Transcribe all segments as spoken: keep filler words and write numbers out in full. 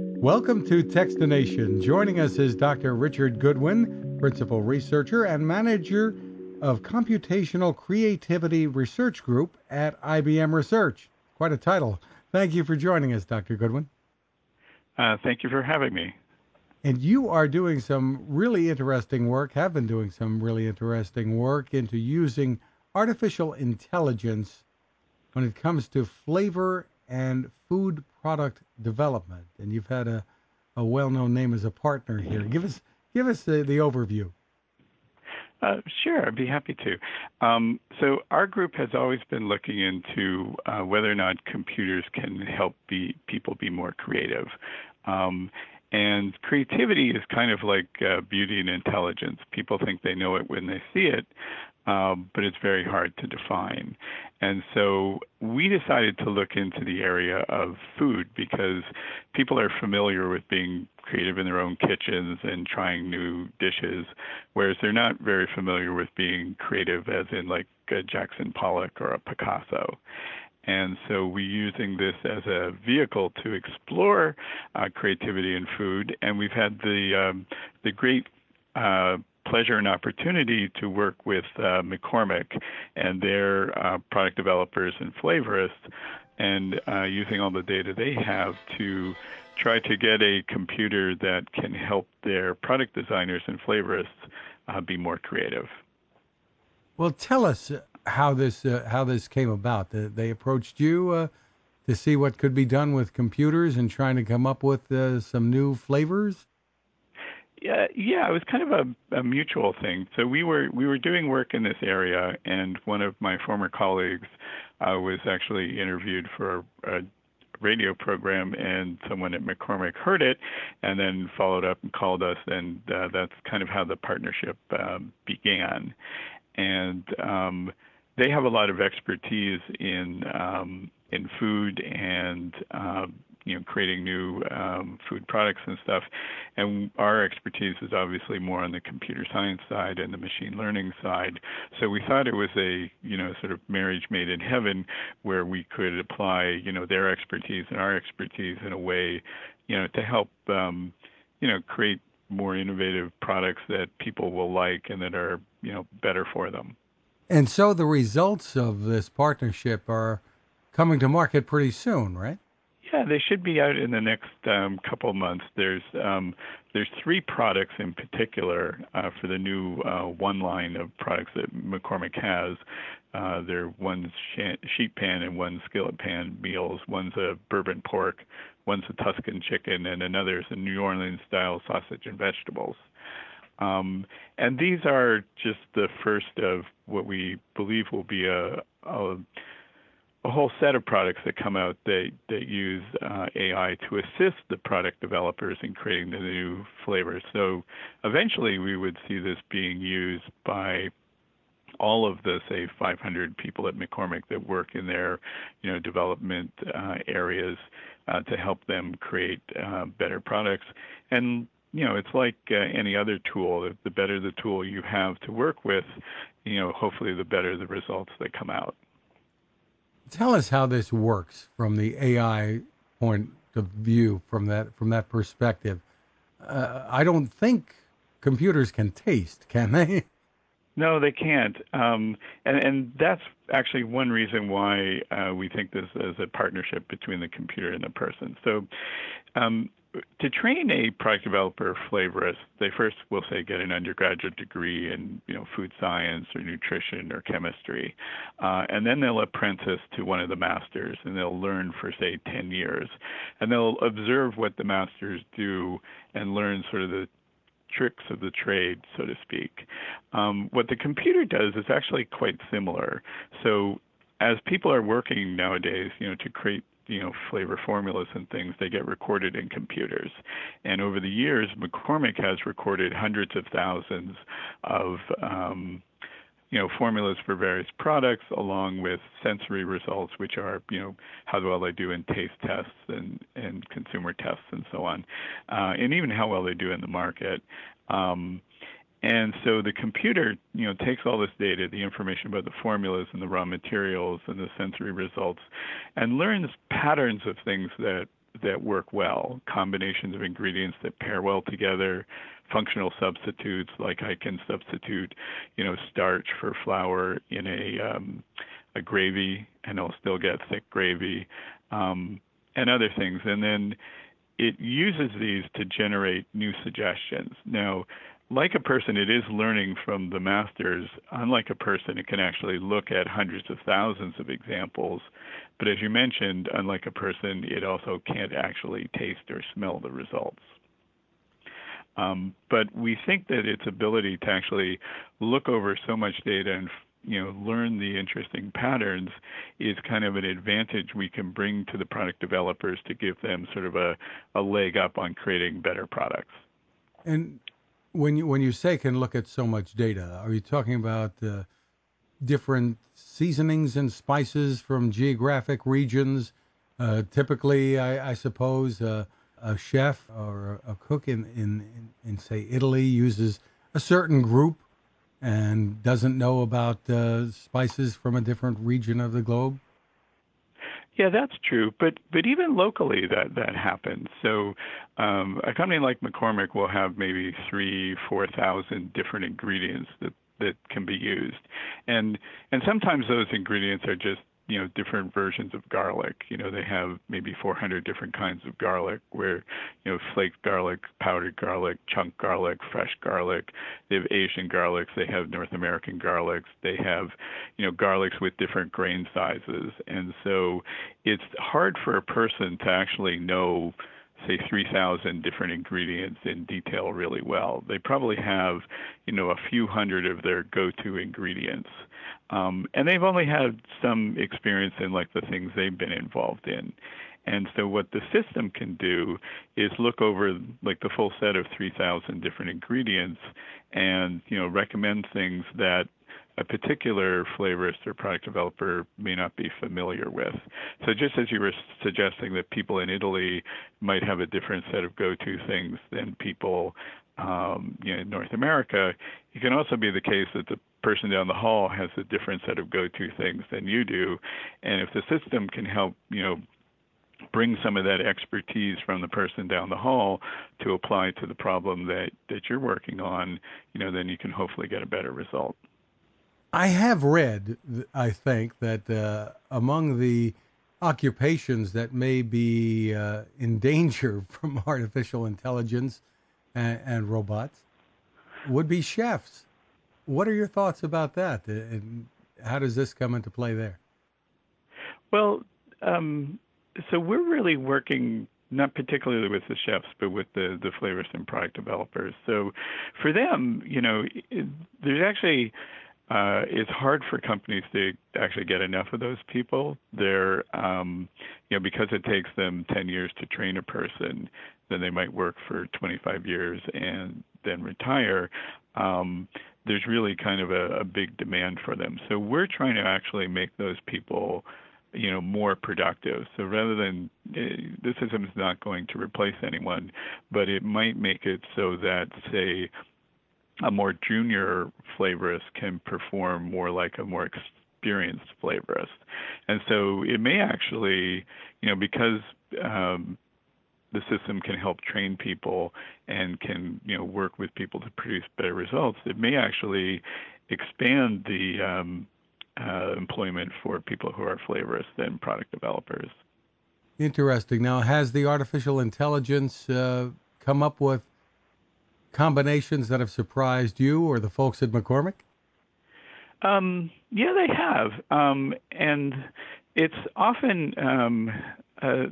Welcome to Textination. Joining us is Doctor Richard Goodwin, Principal Researcher and Manager of Computational Creativity Research Group at I B M Research. Quite a title. Thank you for joining us, Doctor Goodwin. Uh, thank you for having me. And you are doing some really interesting work, have been doing some really interesting work into using artificial intelligence when it comes to flavor and food product development. And you've had a, a well-known name as a partner here. Give us, give us the, the overview. Uh, sure, I'd be happy to. Um, so our group has always been looking into uh, whether or not computers can help be, people be more creative. Um, and creativity is kind of like uh, beauty and intelligence. People think they know it when they see it, uh, but it's very hard to define. And so we decided to look into the area of food because people are familiar with being creative in their own kitchens and trying new dishes, whereas they're not very familiar with being creative as in like a Jackson Pollock or a Picasso. And so we're using this as a vehicle to explore uh, creativity in food. And we've had the, um, the great uh, pleasure and opportunity to work with uh, McCormick and their uh, product developers and flavorists, and uh, using all the data they have to try to get a computer that can help their product designers and flavorists uh, be more creative. Well, tell us how this uh, how this came about. Uh, they approached you uh, to see what could be done with computers and trying to come up with uh, some new flavors? Yeah, yeah, it was kind of a, a mutual thing. So we were we were doing work in this area, and one of my former colleagues uh, was actually interviewed for a, a radio program, and someone at McCormick heard it and then followed up and called us, and uh, that's kind of how the partnership uh, began. And um, they have a lot of expertise in um, in food and uh, you know, creating new um, food products and stuff. And our expertise is obviously more on the computer science side and the machine learning side. So we thought it was a, you know, sort of marriage made in heaven where we could apply, you know, their expertise and our expertise in a way, you know, to help, um, you know, create more innovative products that people will like and that are, you know, better for them. And so the results of this partnership are coming to market pretty soon, right? Yeah, they should be out in the next um, couple months. There's um, there's three products in particular uh, for the new uh, one line of products that McCormick has. Uh, there are one sheet pan and one skillet pan meals. One's a bourbon pork, one's a Tuscan chicken, and another is a New Orleans-style sausage and vegetables. Um, and these are just the first of what we believe will be a, a a whole set of products that come out that, that use uh, A I to assist the product developers in creating the new flavors. So eventually we would see this being used by all of the, say, five hundred people at McCormick that work in their, you know, development uh, areas uh, to help them create uh, better products. And, you know, it's like uh, any other tool. The better the tool you have to work with, you know, hopefully the better the results that come out. Tell us how this works from the A I point of view, from that from that perspective. Uh, I don't think computers can taste, can they? No, they can't. Um, and, and that's actually one reason why uh, we think this is a partnership between the computer and the person. So um, to train a product developer flavorist, they first will say get an undergraduate degree in, you know, food science or nutrition or chemistry. Uh, and then they'll apprentice to one of the masters, and they'll learn for, say, ten years. And they'll observe what the masters do and learn sort of the tricks of the trade, so to speak. Um, what the computer does is actually quite similar. So as people are working nowadays, you know, to create, you know, flavor formulas and things, they get recorded in computers. And over the years, McCormick has recorded hundreds of thousands of, um, you know, formulas for various products, along with sensory results, which are, you know, how well they do in taste tests and, and consumer tests and so on, uh, and even how well they do in the market. Um, and so the computer, you know, takes all this data, the information about the formulas and the raw materials and the sensory results, and learns patterns of things that that work well, combinations of ingredients that pair well together, functional substitutes, like I can substitute, you know, starch for flour in a, um, a gravy, and I'll still get thick gravy, um, and other things. And then it uses these to generate new suggestions. Now, like a person, it is learning from the masters. Unlike a person, it can actually look at hundreds of thousands of examples. But as you mentioned, unlike a person, it also can't actually taste or smell the results. Um, but we think that its ability to actually look over so much data and, you know, learn the interesting patterns is kind of an advantage we can bring to the product developers to give them sort of a, a leg up on creating better products. And When you when you say can look at so much data, are you talking about uh, different seasonings and spices from geographic regions? Uh, typically, I, I suppose uh, a chef or a cook in, in, in, in, say, Italy uses a certain group and doesn't know about uh, spices from a different region of the globe? Yeah, that's true. But but even locally, that, that happens. So um, a company like McCormick will have maybe three, four thousand different ingredients that, that can be used, and and sometimes those ingredients are just, you know, different versions of garlic. You know, they have maybe four hundred different kinds of garlic, where, you know, flaked garlic, powdered garlic, chunk garlic, fresh garlic. They have Asian garlics. They have North American garlics. They have, you know, garlics with different grain sizes. And so it's hard for a person to actually know, say, three thousand different ingredients in detail really well. They probably have, you know, a few hundred of their go-to ingredients. Um, and they've only had some experience in, like, the things they've been involved in. And so what the system can do is look over, like, the full set of three thousand different ingredients and, you know, recommend things that a particular flavorist or product developer may not be familiar with. So just as you were suggesting that people in Italy might have a different set of go-to things than people um, you know, in North America, it can also be the case that the person down the hall has a different set of go-to things than you do. And if the system can help, you know, bring some of that expertise from the person down the hall to apply to the problem that, that you're working on, you know, then you can hopefully get a better result. I have read, I think, that uh, among the occupations that may be uh, in danger from artificial intelligence and, and robots would be chefs. What are your thoughts about that? And how does this come into play there? Well, um, so we're really working not particularly with the chefs, but with the, the flavorists and product developers. So for them, you know, it, there's actually... Uh, it's hard for companies to actually get enough of those people. They're, um, you know, because it takes them ten years to train a person, then they might work for twenty-five years and then retire. Um, there's really kind of a, a big demand for them. So we're trying to actually make those people, you know, more productive. So rather than, the system is not going to replace anyone, but it might make it so that, say, a more junior flavorist can perform more like a more experienced flavorist. And so it may actually, you know, because um, the system can help train people and can, you know, work with people to produce better results, it may actually expand the um, uh, employment for people who are flavorists and product developers. Interesting. Now, has the artificial intelligence uh, come up with combinations that have surprised you or the folks at McCormick? Um, yeah, they have. Um, and it's often, um, uh,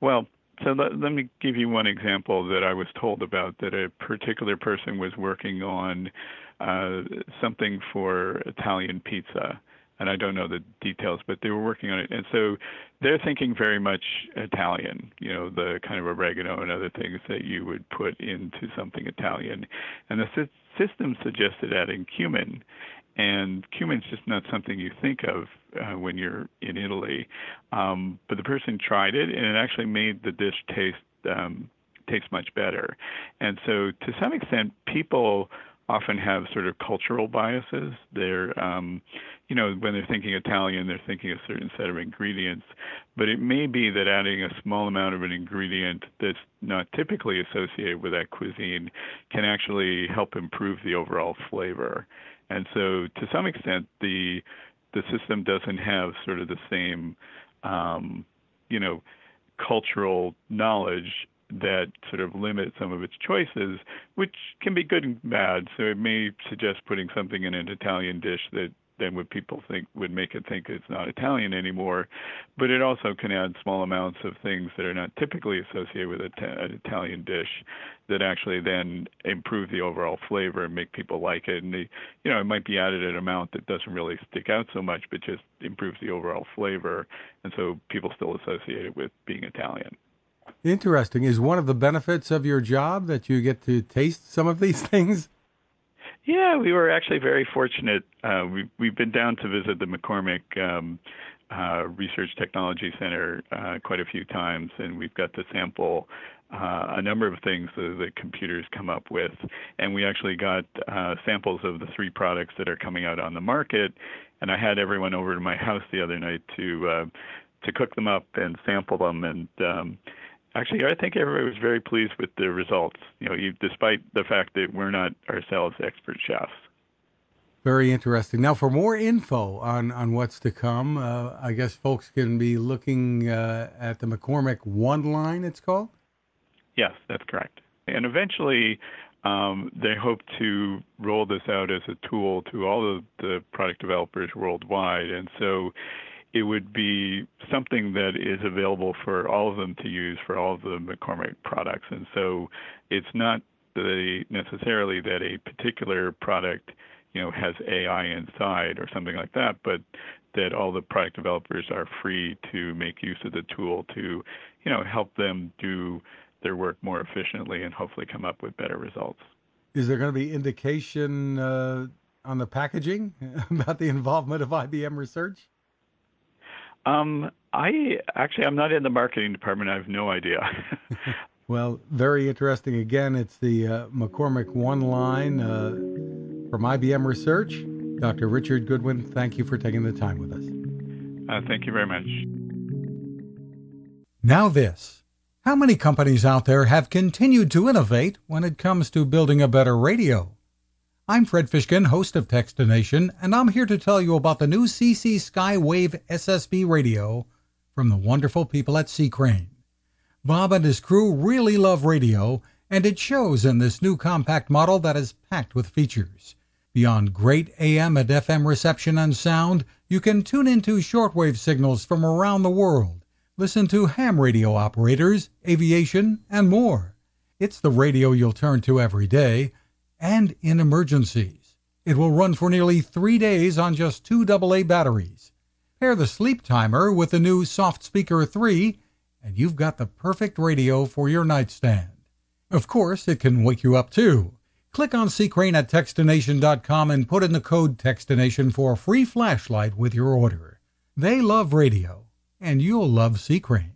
well, so let, let me give you one example that I was told about, that a particular person was working on uh, something for Italian pizza. And I don't know the details, but they were working on it. And so they're thinking very much Italian, you know, the kind of oregano and other things that you would put into something Italian. And the sy- system suggested adding cumin. And cumin's just not something you think of uh, when you're in Italy. Um, but the person tried it, and it actually made the dish taste um, taste much better. And so to some extent, people often have sort of cultural biases. They're, um, you know, when they're thinking Italian, they're thinking a certain set of ingredients. But it may be that adding a small amount of an ingredient that's not typically associated with that cuisine can actually help improve the overall flavor. And so, to some extent, the the system doesn't have sort of the same, um, you know, cultural knowledge that sort of limit some of its choices, which can be good and bad. So it may suggest putting something in an Italian dish that then would people think would make it think it's not Italian anymore. But it also can add small amounts of things that are not typically associated with an Italian dish that actually then improve the overall flavor and make people like it. And, they, you know, it might be added at an amount that doesn't really stick out so much, but just improves the overall flavor. And so people still associate it with being Italian. Interesting. Is one of the benefits of your job that you get to taste some of these things? Yeah, we were actually very fortunate. Uh, we, we've been down to visit the McCormick um, uh, Research Technology Center uh, quite a few times, and we've got to sample uh, a number of things that the computers come up with. And we actually got uh, samples of the three products that are coming out on the market. And I had everyone over to my house the other night to uh, to cook them up and sample them. And um, actually, I think everybody was very pleased with the results, you know, despite the fact that we're not ourselves expert chefs. Very interesting. Now, for more info on, on what's to come, uh, I guess folks can be looking uh, at the McCormick One Line, it's called? Yes, that's correct. And eventually, um, they hope to roll this out as a tool to all of the product developers worldwide. And so it would be something that is available for all of them to use for all of the McCormick products. And so it's not the, necessarily that a particular product, you know, has A I inside or something like that, but that all the product developers are free to make use of the tool to, you know, help them do their work more efficiently and hopefully come up with better results. Is there going to be indication uh, on the packaging about the involvement of I B M Research? Um, I actually, I'm not in the marketing department. I have no idea. Well, very interesting. Again, it's the uh, McCormick One Line uh, from I B M Research. Doctor Richard Goodwin, thank you for taking the time with us. Uh, thank you very much. Now this. How many companies out there have continued to innovate when it comes to building a better radio? I'm Fred Fishkin, host of Textination, and I'm here to tell you about the new C C Skywave S S B radio from the wonderful people at Sea Crane. Bob and his crew really love radio, and it shows in this new compact model that is packed with features. Beyond great A M and F M reception and sound, you can tune into shortwave signals from around the world, listen to ham radio operators, aviation, and more. It's the radio you'll turn to every day, and in emergencies. It will run for nearly three days on just two double A batteries. Pair the sleep timer with the new Soft Speaker three, and you've got the perfect radio for your nightstand. Of course, it can wake you up too. Click on Sea Crane at textination dot com and put in the code Textination for a free flashlight with your order. They love radio, and you'll love Sea Crane.